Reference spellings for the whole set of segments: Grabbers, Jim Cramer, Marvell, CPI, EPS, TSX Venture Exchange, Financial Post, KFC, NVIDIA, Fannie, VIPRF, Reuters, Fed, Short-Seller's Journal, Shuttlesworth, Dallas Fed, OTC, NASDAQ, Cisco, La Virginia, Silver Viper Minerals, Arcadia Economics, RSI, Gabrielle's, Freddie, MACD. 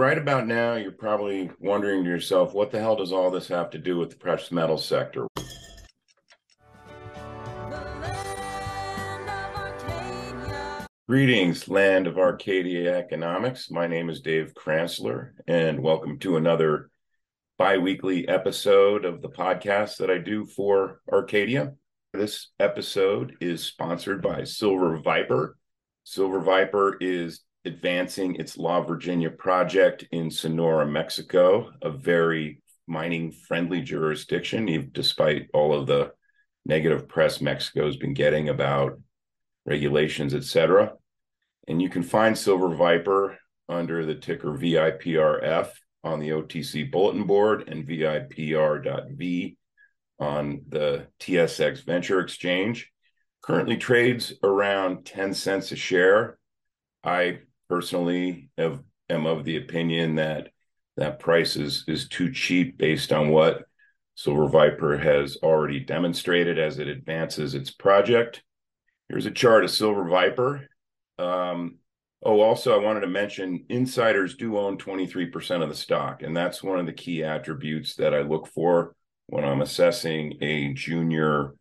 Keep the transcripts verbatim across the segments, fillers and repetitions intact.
right about now, you're probably wondering to yourself, what the hell does all this have to do with the precious metals sector? Greetings, land of Arcadia Economics. My name is Dave Kranzler, and welcome to another bi-weekly episode of the podcast that I do for Arcadia. This episode is sponsored by Silver Viper. Silver Viper is advancing its La Virginia project in Sonora, Mexico, a very mining-friendly jurisdiction, even despite all of the negative press Mexico's been getting about regulations, et cetera. And you can find Silver Viper under the ticker V I P R F on the O T C bulletin board and V I P R dot V on the T S X Venture Exchange. Currently trades around ten cents a share. I personally have, am of the opinion that that price is, is too cheap based on what Silver Viper has already demonstrated as it advances its project. Here's a chart of Silver Viper. Um, Oh, also, I wanted to mention insiders do own twenty-three percent of the stock, and that's one of the key attributes that I look for when I'm assessing a junior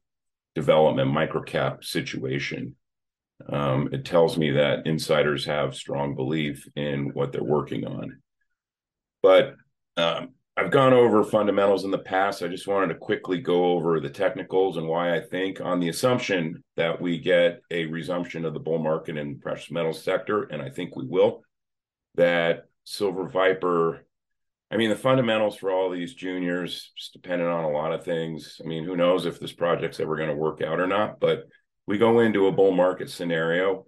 development microcap situation. Um, it tells me that insiders have strong belief in what they're working on. But um, I've gone over fundamentals in the past. I just wanted to quickly go over the technicals and why I think, on the assumption that we get a resumption of the bull market in the precious metals sector, and I think we will, that Silver Viper, I mean, the fundamentals for all these juniors is dependent on a lot of things. I mean, who knows if this project's ever going to work out or not, but we go into a bull market scenario.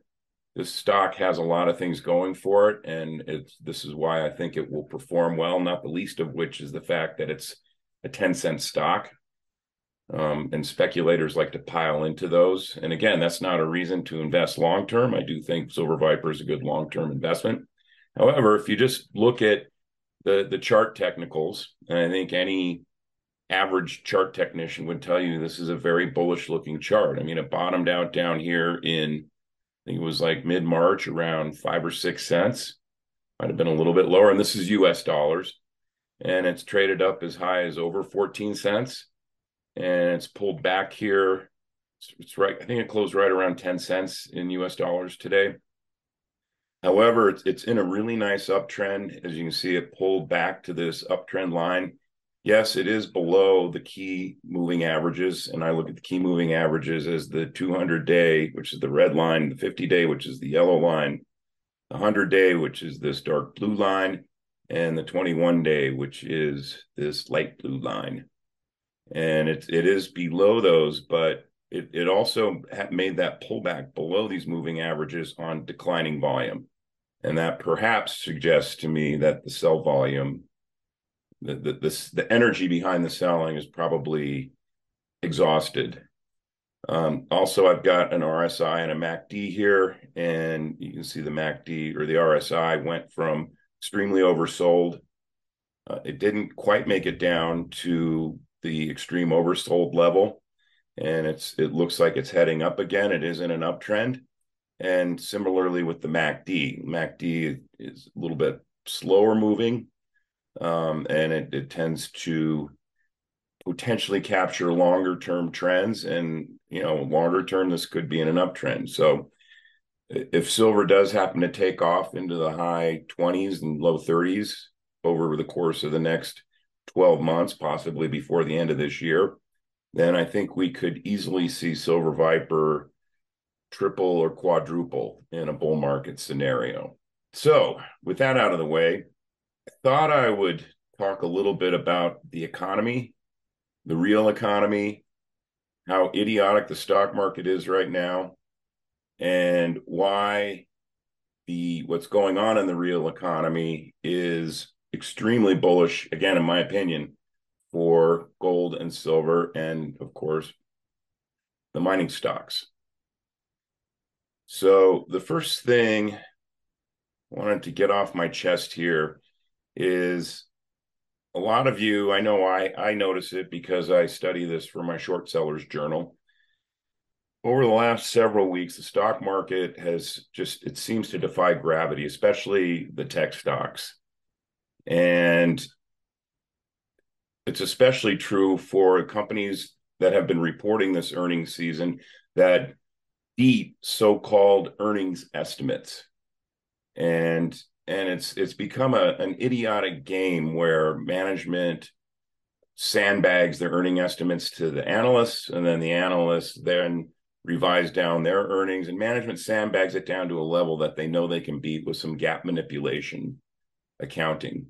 This stock has a lot of things going for it, and it's, this is why I think it will perform well, not the least of which is the fact that it's a ten cent stock, um, and speculators like to pile into those. And again, that's not a reason to invest long-term. I do think Silver Viper is a good long-term investment. However, if you just look at the, the chart technicals, and I think any average chart technician would tell you this is a very bullish-looking chart. I mean, it bottomed out down here in... I think it was like mid-March, around five or six cents. Might have been a little bit lower. And this is U S dollars. And it's traded up as high as over fourteen cents. And it's pulled back here. It's, it's right. I think it closed right around ten cents in U S dollars today. However, it's, it's in a really nice uptrend. As you can see, it pulled back to this uptrend line. Yes, it is below the key moving averages, and I look at the key moving averages as the two hundred day, which is the red line, the fifty day, which is the yellow line, the one hundred day, which is this dark blue line, and the twenty-one day, which is this light blue line. And it, it is below those, but it, it also made that pullback below these moving averages on declining volume. And that perhaps suggests to me that the sell volume, The, the, the, the energy behind the selling is probably exhausted. Um, also, I've got an R S I and a M A C D here, and you can see the M A C D or the R S I went from extremely oversold. Uh, it didn't quite make it down to the extreme oversold level, and it's it looks like it's heading up again. It is in an uptrend. And similarly with the M A C D. M A C D is a little bit slower moving. Um, and it, it tends to potentially capture longer term trends, and, you know, longer term, this could be in an uptrend. So if silver does happen to take off into the high twenties and low thirties over the course of the next twelve months, possibly before the end of this year, then I think we could easily see Silver Viper triple or quadruple in a bull market scenario. So with that out of the way, I thought I would talk a little bit about the economy, the real economy, how idiotic the stock market is right now, and why the what's going on in the real economy is extremely bullish, again, in my opinion, for gold and silver and, of course, the mining stocks. So the first thing I wanted to get off my chest here is a lot of you, I know I, I notice it because I study this for my short sellers journal. Over the last several weeks, the stock market has just, it seems to defy gravity, especially the tech stocks. And it's especially true for companies that have been reporting this earnings season that beat so-called earnings estimates. And and it's it's become a, an idiotic game where management sandbags their earning estimates to the analysts, and then the analysts then revise down their earnings, and management sandbags it down to a level that they know they can beat with some gap manipulation accounting.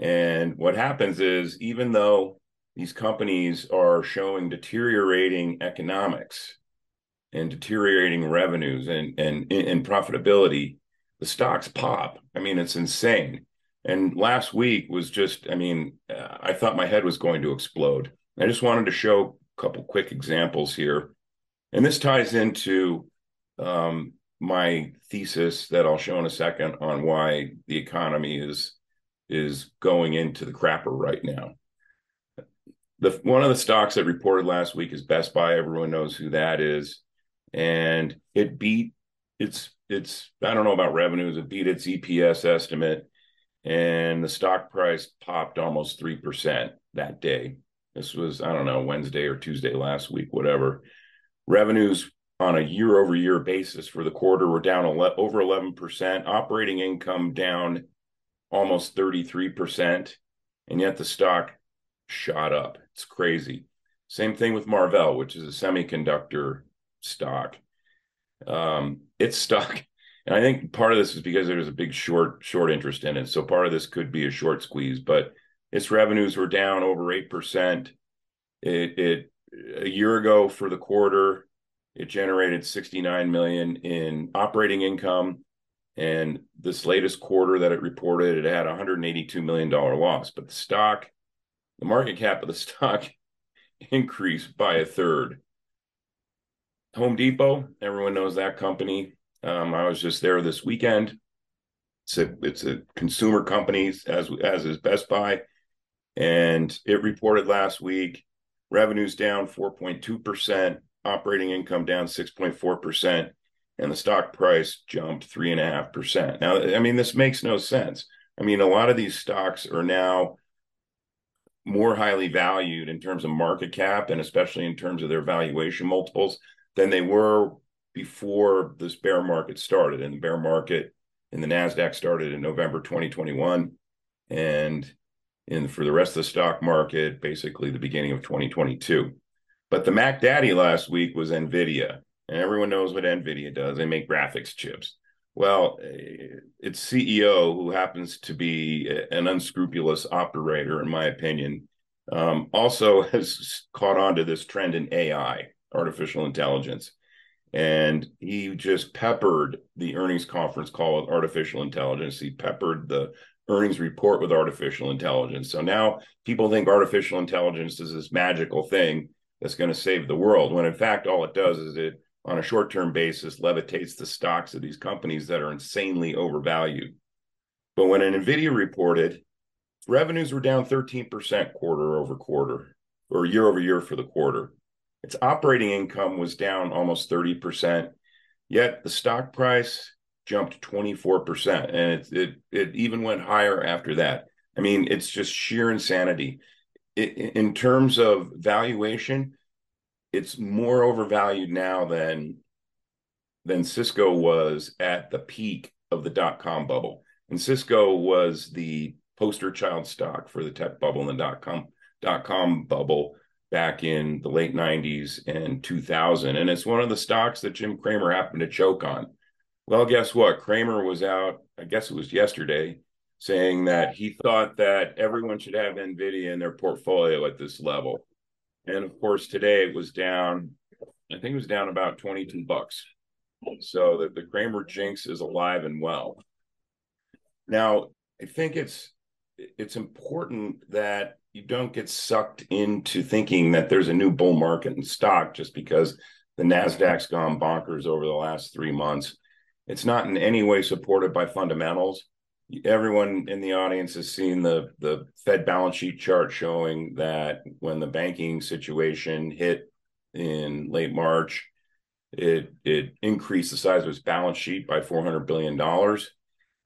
And what happens is, even though these companies are showing deteriorating economics and deteriorating revenues and, and, and profitability, the stocks pop. I mean, it's insane. And last week was just, I mean, uh, I thought my head was going to explode. I just wanted to show a couple quick examples here. And this ties into um, my thesis that I'll show in a second on why the economy is, is going into the crapper right now. The, one of the stocks that reported last week is Best Buy. Everyone knows who that is. And it beat its, its I don't know about revenues, it beat its E P S estimate. And the stock price popped almost three percent that day. This was, I don't know, Wednesday or Tuesday last week, whatever. Revenues on a year-over-year basis for the quarter were down over eleven percent, operating income down almost thirty-three percent, and yet the stock shot up. It's crazy. Same thing with Marvell, which is a semiconductor stock. Um, its stock, and I think part of this is because there's a big short short interest in it, so part of this could be a short squeeze, but its revenues were down over eight percent. It, it a year ago for the quarter, it generated sixty-nine million dollars in operating income. And this latest quarter that it reported, it had a one hundred eighty-two million dollars loss. But the stock, the market cap of the stock increased by a third. Home Depot, everyone knows that company. Um, I was just there this weekend. It's a, it's a consumer company, as, as is Best Buy. And it reported last week, revenues down four point two percent, operating income down six point four percent, and the stock price jumped three point five percent. Now, I mean, this makes no sense. I mean, a lot of these stocks are now more highly valued in terms of market cap, and especially in terms of their valuation multiples, than they were before this bear market started. And the bear market in the NASDAQ started in November twenty twenty-one. And in for the rest of the stock market, basically the beginning of twenty twenty-two. But the Mac Daddy last week was NVIDIA. And everyone knows what NVIDIA does. They make graphics chips. Well, its C E O, who happens to be an unscrupulous operator, in my opinion, um, also has caught on to this trend in A I, artificial intelligence. And he just peppered the earnings conference call with artificial intelligence. He peppered the earnings report with artificial intelligence. So now people think artificial intelligence is this magical thing that's going to save the world, when in fact, all it does is it, on a short-term basis, levitates the stocks of these companies that are insanely overvalued. But when NVIDIA reported, revenues were down thirteen percent quarter over quarter, or year over year for the quarter. Its operating income was down almost thirty percent, yet the stock price jumped twenty-four percent, and it, it it even went higher after that. I mean, it's just sheer insanity. It, in terms of valuation, it's more overvalued now than, than Cisco was at the peak of the dot-com bubble. And Cisco was the poster child stock for the tech bubble and the dot-com, dot-com bubble back in the late nineties and two thousand. And it's one of the stocks that Jim Cramer happened to choke on. Well, guess what? Cramer was out, I guess it was yesterday, saying that he thought that everyone should have NVIDIA in their portfolio at this level. And of course, today it was down, I think it was down about twenty-two bucks. So the, the Cramer jinx is alive and well. Now, I think it's it's important that you don't get sucked into thinking that there's a new bull market in stock just because the NASDAQ's gone bonkers over the last three months. It's not in any way supported by fundamentals. Everyone in the audience has seen the, the Fed balance sheet chart showing that when the banking situation hit in late March, it, it increased the size of its balance sheet by four hundred billion dollars.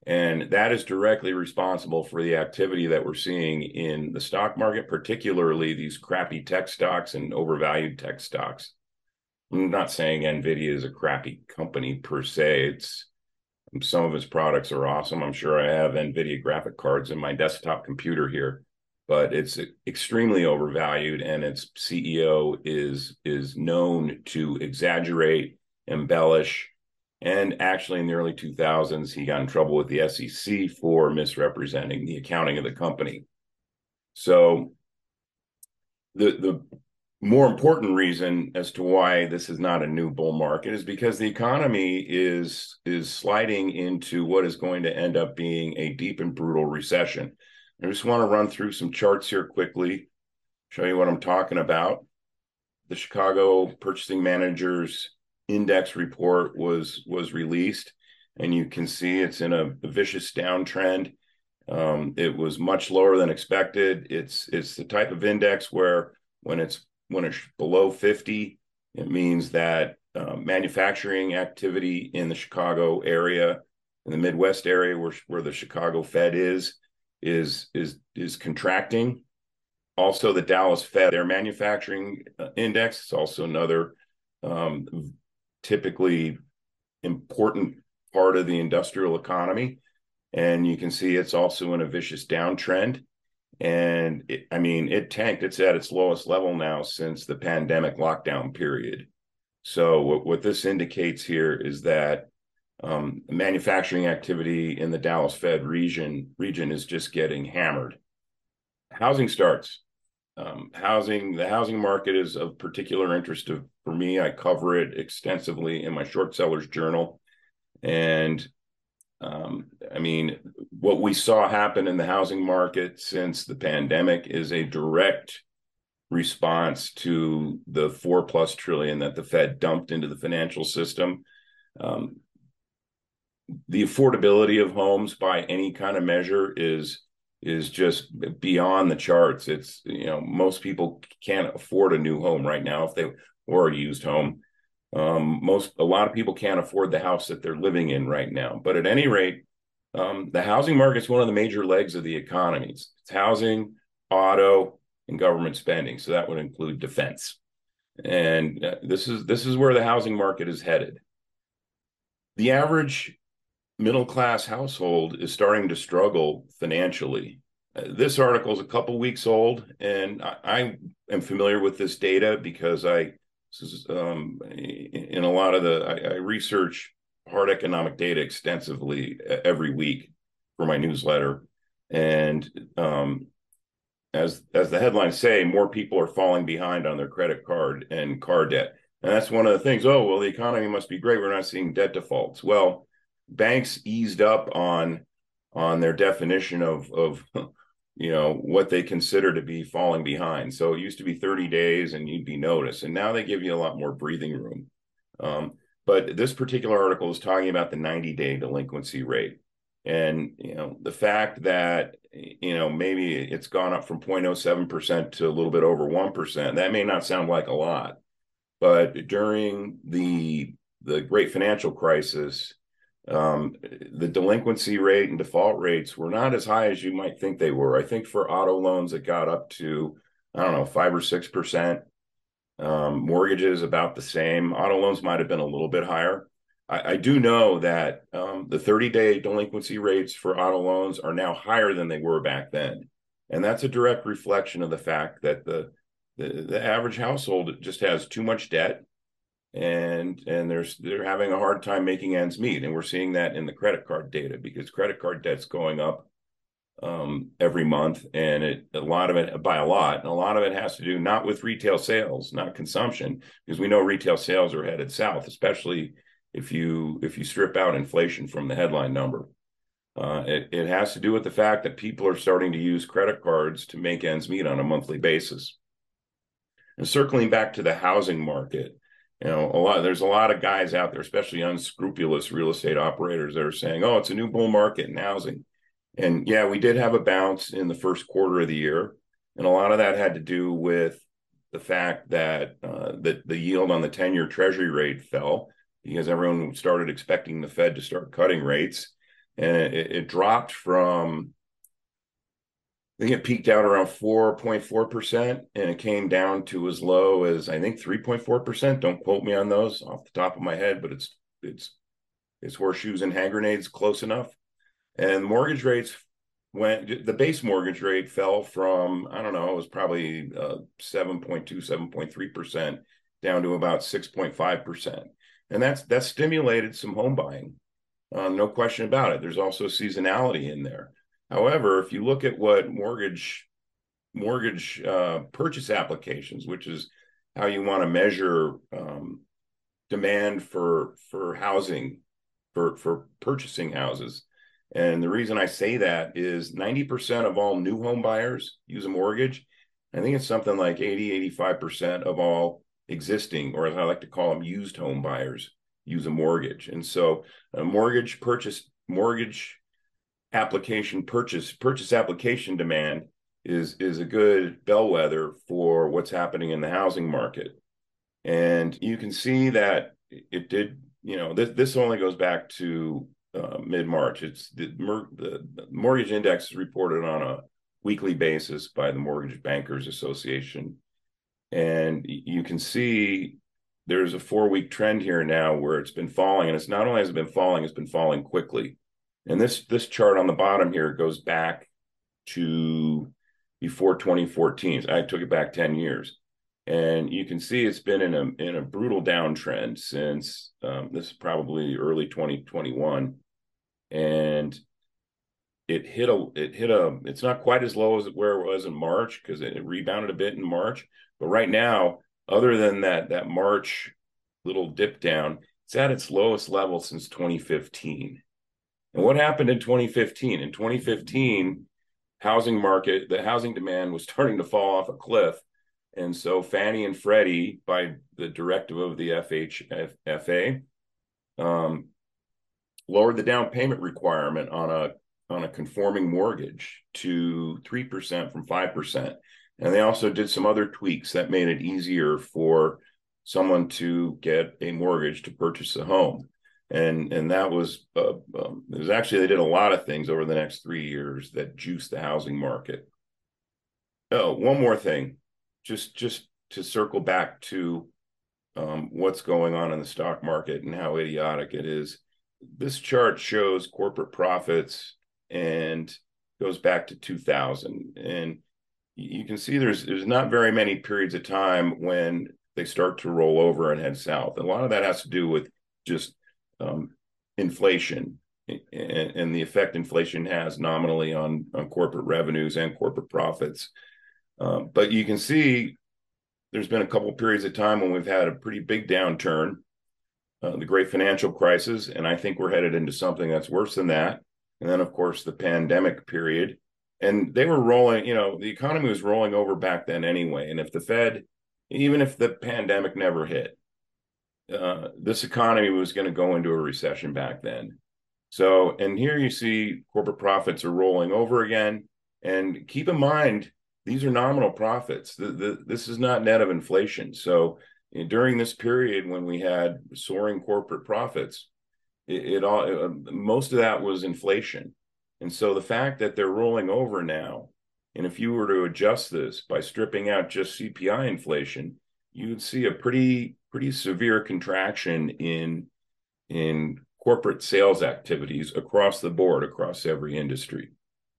And that is directly responsible for the activity that we're seeing in the stock market, particularly these crappy tech stocks and overvalued tech stocks. I'm not saying NVIDIA is a crappy company per se. It's some of its products are awesome. I'm sure I have NVIDIA graphic cards in my desktop computer here, but it's extremely overvalued, and its C E O is, is known to exaggerate, embellish, and actually in the early two thousands, he got in trouble with the S E C for misrepresenting the accounting of the company. So the, the more important reason as to why this is not a new bull market is because the economy is, is sliding into what is going to end up being a deep and brutal recession. I just want to run through some charts here quickly, show you what I'm talking about. The Chicago Purchasing Managers Index report was was released, and you can see it's in a vicious downtrend. Um, it was much lower than expected. It's it's the type of index where when it's when it's below fifty, it means that uh, manufacturing activity in the Chicago area, in the Midwest area where where the Chicago Fed is is is is contracting. Also, the Dallas Fed, their manufacturing index, is also another um, typically important part of the industrial economy. And you can see it's also in a vicious downtrend. And it, I mean, it tanked. It's at its lowest level now since the pandemic lockdown period. So what, what this indicates here is that um, manufacturing activity in the Dallas Fed region, region is just getting hammered. Housing starts. Um, housing, the housing market is of particular interest to, for me. I cover it extensively in my short sellers journal. And um, I mean, what we saw happen in the housing market since the pandemic is a direct response to the four plus trillion that the Fed dumped into the financial system. Um, the affordability of homes by any kind of measure is is just beyond the charts. It's, you know, most people can't afford a new home right now if they or a used home. Um, most, a lot of people can't afford the house that they're living in right now. But at any rate, um, the housing market's one of the major legs of the economy. It's, it's housing, auto, and government spending. So that would include defense. And uh, this is this is where the housing market is headed. The average middle-class household is starting to struggle financially. Uh, this article is a couple weeks old, and I, I am familiar with this data because I, this is, um, in a lot of the, I, I research hard economic data extensively every week for my newsletter. And um, as, as the headlines say, more people are falling behind on their credit card and car debt. And that's one of the things, oh, well, the economy must be great. We're not seeing debt defaults. Well, banks eased up on on their definition of of you know what they consider to be falling behind. So it used to be thirty days and you'd be noticed, and now they give you a lot more breathing room. Um, but this particular article is talking about the ninety day delinquency rate, and you know the fact that you know maybe it's gone up from zero point zero seven percent to a little bit over one percent. That may not sound like a lot, but during the the Great Financial Crisis, Um, the delinquency rate and default rates were not as high as you might think they were. I think for auto loans, it got up to, I don't know, five or six percent. Um, mortgages about the same. Auto loans might have been a little bit higher. I, I do know that um, the thirty day delinquency rates for auto loans are now higher than they were back then, and that's a direct reflection of the fact that the the, the average household just has too much debt. And and they're, they're having a hard time making ends meet. And we're seeing that in the credit card data because credit card debt's going up um, every month. And it, a lot of it, by a lot, and a lot of it has to do not with retail sales, not consumption, because we know retail sales are headed south, especially if you, if you strip out inflation from the headline number. Uh, it, it has to do with the fact that people are starting to use credit cards to make ends meet on a monthly basis. And circling back to the housing market, You know, a lot, there's a lot of guys out there, especially unscrupulous real estate operators that are saying, oh, it's a new bull market in housing. And yeah, we did have a bounce in the first quarter of the year. And a lot of that had to do with the fact that uh, the, the yield on the ten year treasury rate fell because everyone started expecting the Fed to start cutting rates. and it, it dropped from, I think it peaked out around four point four percent, and it came down to as low as, I think, three point four percent. Don't quote me on those off the top of my head, but it's it's it's horseshoes and hand grenades close enough. And mortgage rates went, the base mortgage rate fell from, I don't know, it was probably uh, seven point two, seven point three percent down to about six point five percent. And that's that stimulated some home buying. Uh, no question about it. There's also seasonality in there. However, if you look at what mortgage mortgage uh, purchase applications, which is how you want to measure um, demand for for housing, for, for purchasing houses. And the reason I say that is ninety percent of all new home buyers use a mortgage. I think it's something like eighty, eighty-five percent of all existing, or as I like to call them, used home buyers use a mortgage. And so a mortgage purchase, mortgage application purchase, purchase application demand is, is a good bellwether for what's happening in the housing market. And you can see that it did, you know, this, this only goes back to Uh, mid-March. It's the, the mortgage index is reported on a weekly basis by the Mortgage Bankers Association. And you can see there's a four-week trend here now where it's been falling. And it's not only has it been falling, it's been falling quickly. And this, this chart on the bottom here goes back to before twenty fourteen. So I took it back ten years. And you can see it's been in a, in a brutal downtrend since um, this is probably early twenty twenty-one. And it hit a, it hit a, it's not quite as low as where it was in March, because it, it rebounded a bit in March. But right now, other than that, that March little dip down, it's at its lowest level since twenty fifteen. And what happened in twenty fifteen? In twenty fifteen, housing market, the housing demand was starting to fall off a cliff. And so Fannie and Freddie, by the directive of the F H F A, um, lowered the down payment requirement on a on a conforming mortgage to three percent from five percent. And they also did some other tweaks that made it easier for someone to get a mortgage to purchase a home. And, and that was, uh, um, it was actually, they did a lot of things over the next three years that juiced the housing market. Oh, one more thing. Just, just to circle back to um, what's going on in the stock market and how idiotic it is. This chart shows corporate profits and goes back to two thousand. And you can see there's there's not very many periods of time when they start to roll over and head south. And a lot of that has to do with just um, inflation and, and the effect inflation has nominally on, on corporate revenues and corporate profits. Um, but you can see there's been a couple periods of time when we've had a pretty big downturn, uh, the great financial crisis, and I think we're headed into something that's worse than that. And then, of course, the pandemic period. And they were rolling, you know, the economy was rolling over back then anyway. And if the Fed, even if the pandemic never hit, uh, this economy was going to go into a recession back then. So, and here you see corporate profits are rolling over again. And keep in mind, these are nominal profits. The, the, this is not net of inflation. So you know, during this period when we had soaring corporate profits, it, it all it, most of that was inflation. And so the fact that they're rolling over now, and if you were to adjust this by stripping out just C P I inflation, you'd see a pretty pretty severe contraction in in corporate sales activities across the board, across every industry.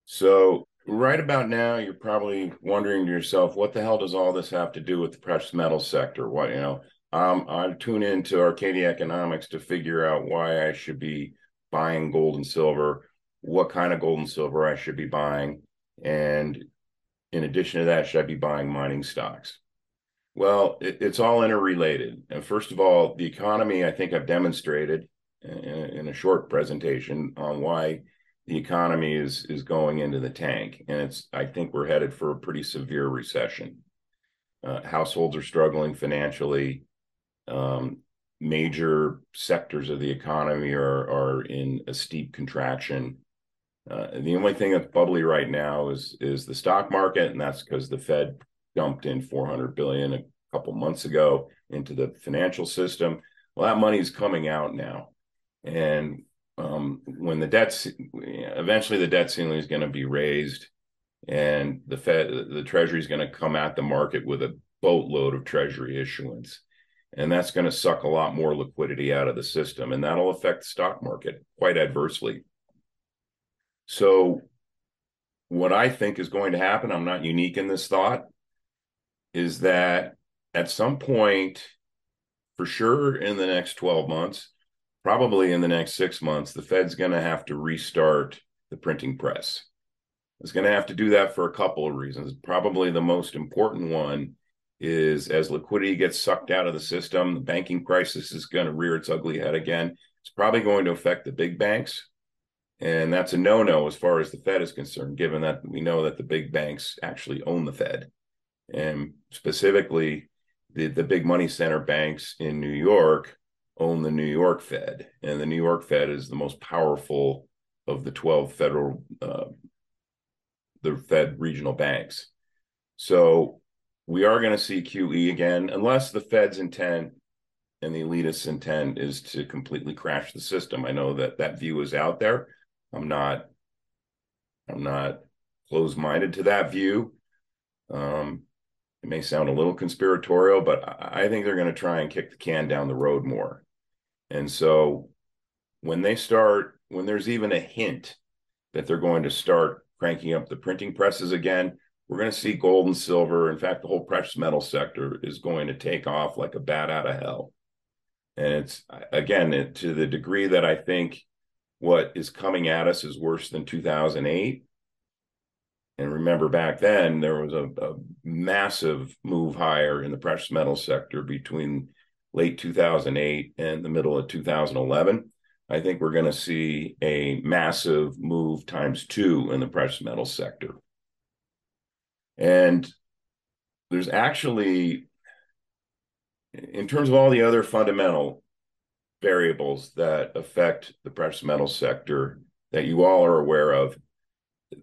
So right about now, you're probably wondering to yourself, what the hell does all this have to do with the precious metals sector? Why, you know, um, I tune into Arcadia Economics to figure out why I should be buying gold and silver, what kind of gold and silver I should be buying, and in addition to that, should I be buying mining stocks? Well, it, it's all interrelated. And first of all, the economy, I think I've demonstrated in, in a short presentation on why the economy is, is going into the tank, and it's, I think we're headed for a pretty severe recession. Uh, households are struggling financially. Um, major sectors of the economy are, are in a steep contraction. Uh, and the only thing that's bubbly right now is, is the stock market, and that's because the Fed dumped in four hundred billion dollars a couple months ago into the financial system. Well, that money is coming out now, and um, when the debts, eventually the debt ceiling is going to be raised, and the Fed, the Treasury is going to come at the market with a boatload of Treasury issuance. And that's going to suck a lot more liquidity out of the system, and that'll affect the stock market quite adversely. So what I think is going to happen, I'm not unique in this thought, is that at some point, for sure in the next twelve months, probably in the next six months, the Fed's going to have to restart the printing press. It's going to have to do that for a couple of reasons. Probably the most important one is, as liquidity gets sucked out of the system, the banking crisis is going to rear its ugly head again. It's probably going to affect the big banks. And that's a no-no as far as the Fed is concerned, given that we know that the big banks actually own the Fed. And specifically, the, the big money center banks in New York own the New York Fed. And the New York Fed is the most powerful of the twelve federal, uh, the Fed regional banks. So we are going to see Q E again, unless the Fed's intent and the elitists' intent is to completely crash the system. I know that that view is out there. I'm not, I'm not closed-minded to that view. Um, it may sound a little conspiratorial, but I think they're going to try and kick the can down the road more. And so when they start, when there's even a hint that they're going to start cranking up the printing presses again, we're going to see gold and silver. In fact, the whole precious metal sector is going to take off like a bat out of hell. And it's, again, it, to the degree that I think what is coming at us is worse than two thousand eight. And remember, back then, there was a, a massive move higher in the precious metal sector between late two thousand eight and the middle of two thousand eleven. I think we're going to see a massive move times two in the precious metal sector. And there's actually, in terms of all the other fundamental variables that affect the precious metal sector that you all are aware of,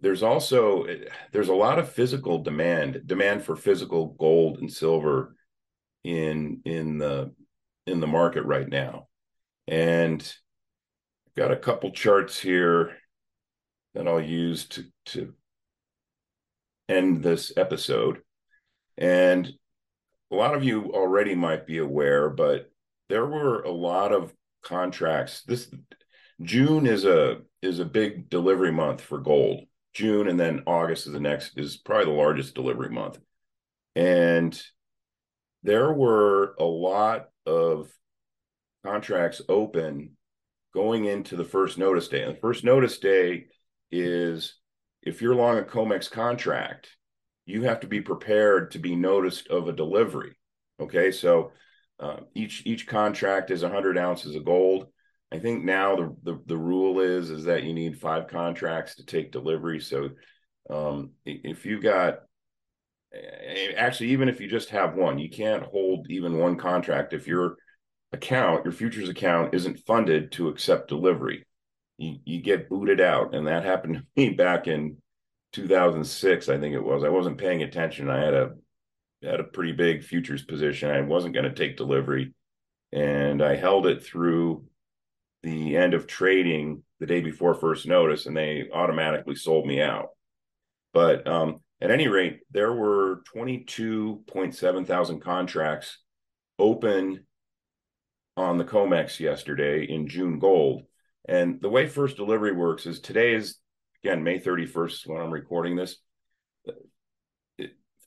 there's also, there's a lot of physical demand, demand for physical gold and silver in, in the, in the market right now. And I've got a couple charts here that I'll use to, to end this episode. And a lot of you already might be aware, but there were a lot of contracts. This June is a is a big delivery month for gold. June, and then August is the next, is probably the largest delivery month. And there were a lot of contracts open going into the first notice day. And the first notice day is, if you're long a COMEX contract, you have to be prepared to be noticed of a delivery. Okay, so uh, each each contract is one hundred ounces of gold. I think now the, the the rule is is that you need five contracts to take delivery. So um, if you got, actually, even if you just have one, you can't hold even one contract if your account, your futures account, isn't funded to accept delivery. You, you get booted out. And that happened to me back in two thousand six, I think it was. I wasn't paying attention. I had a had a pretty big futures position. I wasn't going to take delivery. And I held it through the end of trading the day before first notice, and they automatically sold me out. But um, at any rate, there were twenty-two point seven thousand contracts open on the COMEX yesterday in June gold. And the way first delivery works is, today is, again, May thirty-first when I'm recording this.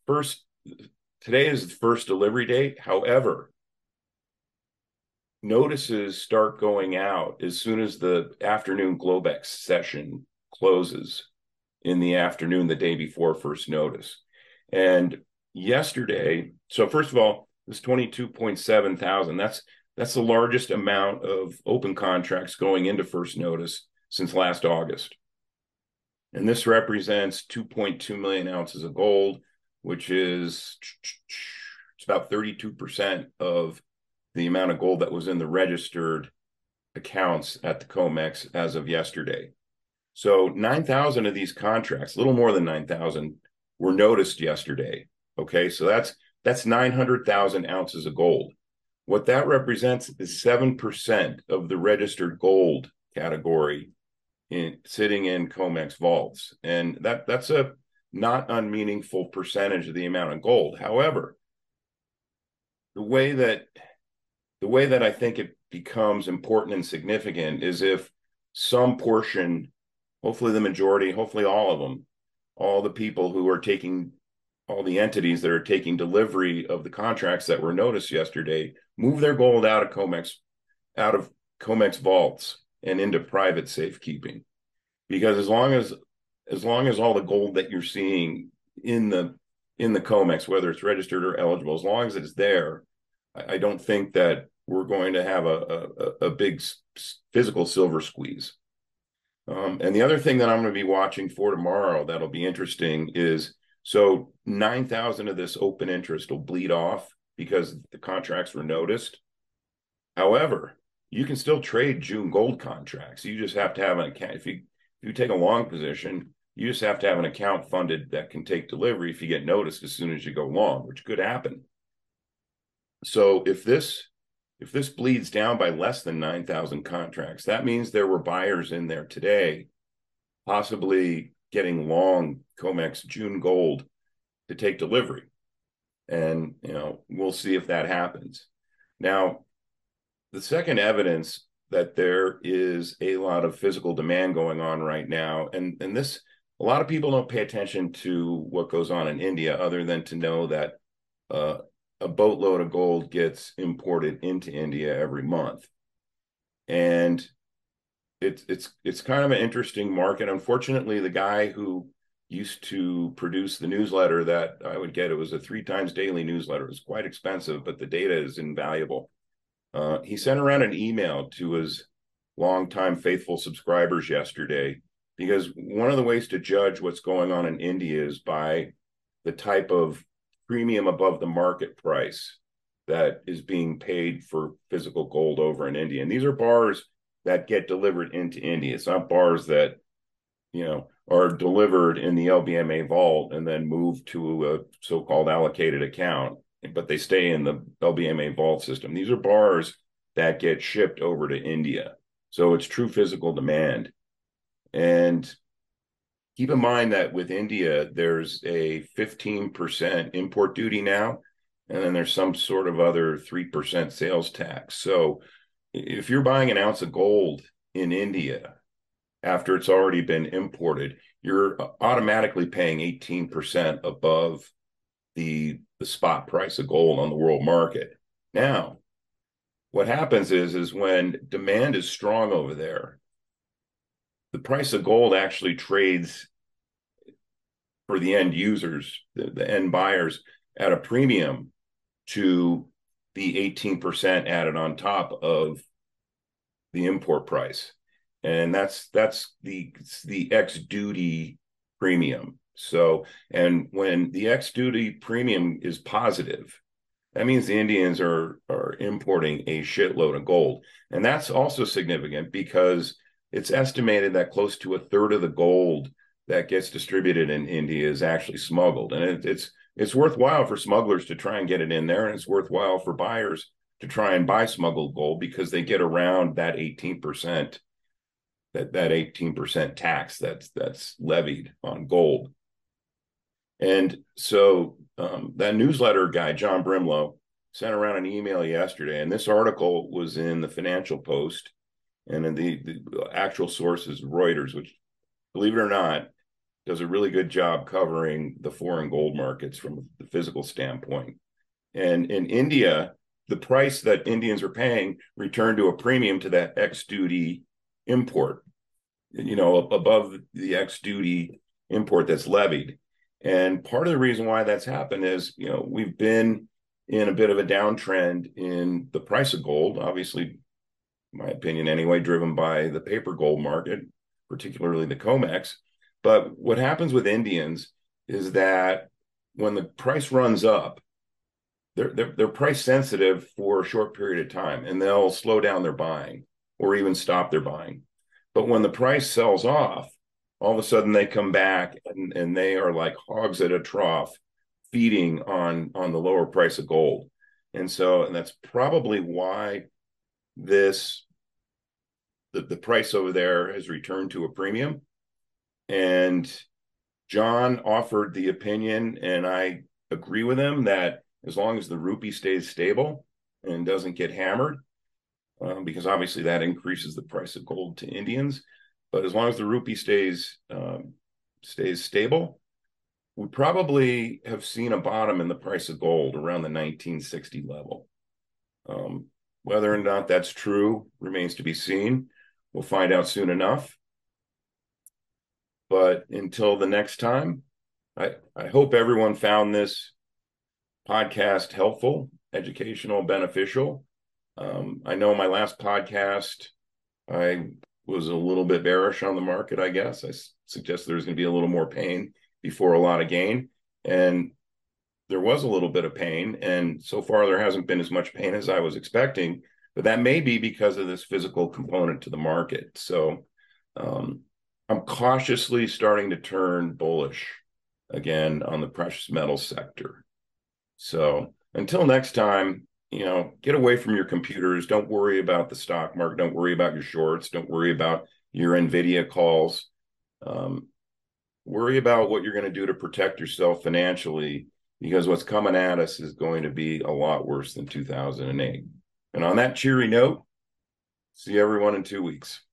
First, today is the first delivery date. However, notices start going out as soon as the afternoon Globex session closes in the afternoon, the day before first notice. And yesterday, so first of all, this twenty-two point seven thousand, that's That's the largest amount of open contracts going into first notice since last August. And this represents two point two million ounces of gold, which is, it's about thirty-two percent of the amount of gold that was in the registered accounts at the COMEX as of yesterday. So nine thousand of these contracts, a little more than nine thousand, were noticed yesterday. Okay, so that's that's nine hundred thousand ounces of gold. What that represents is seven percent of the registered gold category in sitting in COMEX vaults. And that that's a not unmeaningful percentage of the amount of gold. However, the way that the way that I think it becomes important and significant is if some portion, hopefully the majority, hopefully all of them, all the people who are taking, all the entities that are taking delivery of the contracts that were noticed yesterday, move their gold out of COMEX, out of COMEX vaults and into private safekeeping. Because as long as, as long as all the gold that you're seeing in the, in the COMEX, whether it's registered or eligible, as long as it's there, I, I don't think that we're going to have a, a, a big physical silver squeeze. Um, and the other thing that I'm going to be watching for tomorrow that'll be interesting is, so nine thousand of this open interest will bleed off because the contracts were noticed. However, you can still trade June gold contracts. You just have to have an account. If you, if you take a long position, you just have to have an account funded that can take delivery if you get noticed as soon as you go long, which could happen. So if this, if this bleeds down by less than nine thousand contracts, that means there were buyers in there today, possibly getting long COMEX June gold to take delivery. And, you know, we'll see if that happens. Now, the second evidence that there is a lot of physical demand going on right now, and, and this, a lot of people don't pay attention to what goes on in India other than to know that uh, a boatload of gold gets imported into India every month. And It's it's it's kind of an interesting market. Unfortunately, the guy who used to produce the newsletter that I would get, it was a three times daily newsletter. It was quite expensive, but the data is invaluable. Uh, he sent around an email to his longtime faithful subscribers yesterday, because one of the ways to judge what's going on in India is by the type of premium above the market price that is being paid for physical gold over in India. And these are bars that get delivered into India. It's not bars that, you know, are delivered in the L B M A vault and then move to a so-called allocated account, but they stay in the L B M A vault system. These are bars that get shipped over to India. So it's true physical demand. And keep in mind that with India, there's a fifteen percent import duty now, and then there's some sort of other three percent sales tax. So if you're buying an ounce of gold in India after it's already been imported, you're automatically paying eighteen percent above the, the spot price of gold on the world market. Now, what happens is, is when demand is strong over there, the price of gold actually trades for the end users, the, the end buyers, at a premium to the eighteen percent added on top of the import price. And that's that's the the ex-duty premium. So, and when the ex-duty premium is positive, that means the Indians are, are importing a shitload of gold. And that's also significant because it's estimated that close to a third of the gold that gets distributed in India is actually smuggled. And it, it's It's worthwhile for smugglers to try and get it in there, and it's worthwhile for buyers to try and buy smuggled gold because they get around that eighteen percent, that that eighteen percent tax that's that's levied on gold. And so um, that newsletter guy, John Brimlow, sent around an email yesterday, and this article was in the Financial Post, and in the, the actual source is Reuters, which, believe it or not, does a really good job covering the foreign gold markets from the physical standpoint. And in India, the price that Indians are paying returned to a premium to that ex-duty import, you know, above the ex-duty import that's levied. And part of the reason why that's happened is, you know, we've been in a bit of a downtrend in the price of gold, obviously, in my opinion anyway, driven by the paper gold market, particularly the COMEX. But what happens with Indians is that when the price runs up, they're, they're, they're price sensitive for a short period of time, and they'll slow down their buying or even stop their buying. But when the price sells off, all of a sudden they come back and, and they are like hogs at a trough feeding on, on the lower price of gold. And so, and that's probably why this the, the price over there has returned to a premium. And John offered the opinion, and I agree with him, that as long as the rupee stays stable and doesn't get hammered, um, because obviously that increases the price of gold to Indians, but as long as the rupee stays um, stays stable, we probably have seen a bottom in the price of gold around the nineteen sixty level. Um, whether or not that's true remains to be seen. We'll find out soon enough. But until the next time, I, I hope everyone found this podcast helpful, educational, beneficial. Um, I know my last podcast, I was a little bit bearish on the market, I guess. I suggest there's going to be a little more pain before a lot of gain. And there was a little bit of pain. And so far, there hasn't been as much pain as I was expecting. But that may be because of this physical component to the market. So um, I'm cautiously starting to turn bullish again on the precious metal sector. So until next time, you know, get away from your computers. Don't worry about the stock market. Don't worry about your shorts. Don't worry about your NVIDIA calls. Um, worry about what you're going to do to protect yourself financially, because what's coming at us is going to be a lot worse than two thousand eight. And on that cheery note, see everyone in two weeks.